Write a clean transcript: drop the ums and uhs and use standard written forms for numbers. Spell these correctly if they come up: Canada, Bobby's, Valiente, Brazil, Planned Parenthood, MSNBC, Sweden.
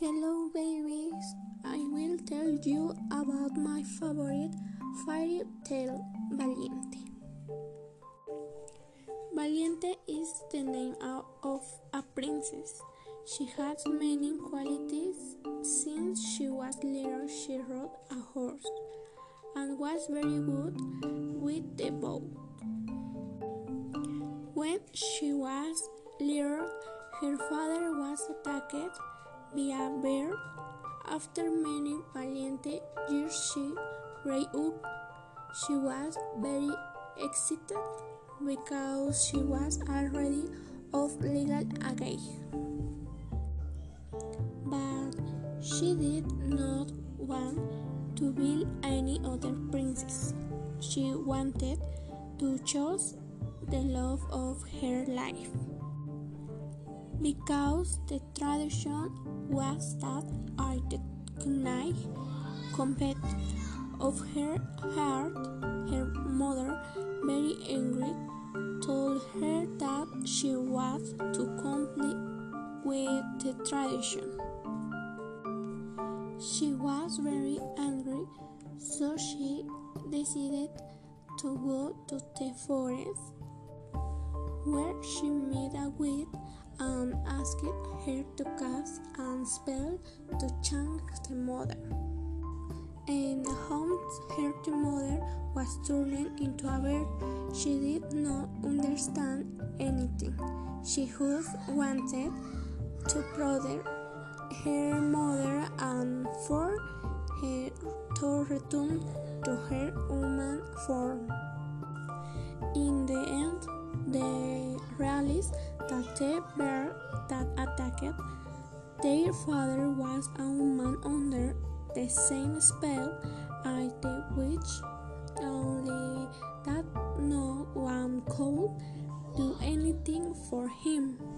Hello babies, I will tell you about my favorite fairy tale, Valiente. Valiente is the name of a princess. She has many qualities. Since she was little, she rode a horse and was very good with the bow. When she was little, her father was attacked by a bear. After many valiant years, she grew up. She was very excited because she was already of legal age. But she did not want to be any other princess. She wanted to choose the love of her life, because the tradition was that I denied compete of her heart. Her mother, very angry, told her that she was to comply with the tradition. She was very angry, so she decided to go to the forest, where she made a witch and asked her to cast a spell to change the mother. And once her mother was turned into a bird, she did not understand anything. She just wanted to protect her mother and for her to return to her human form. In the end, they realized that the bear that attacked their father was a woman under the same spell as the witch, only that no one could do anything for him.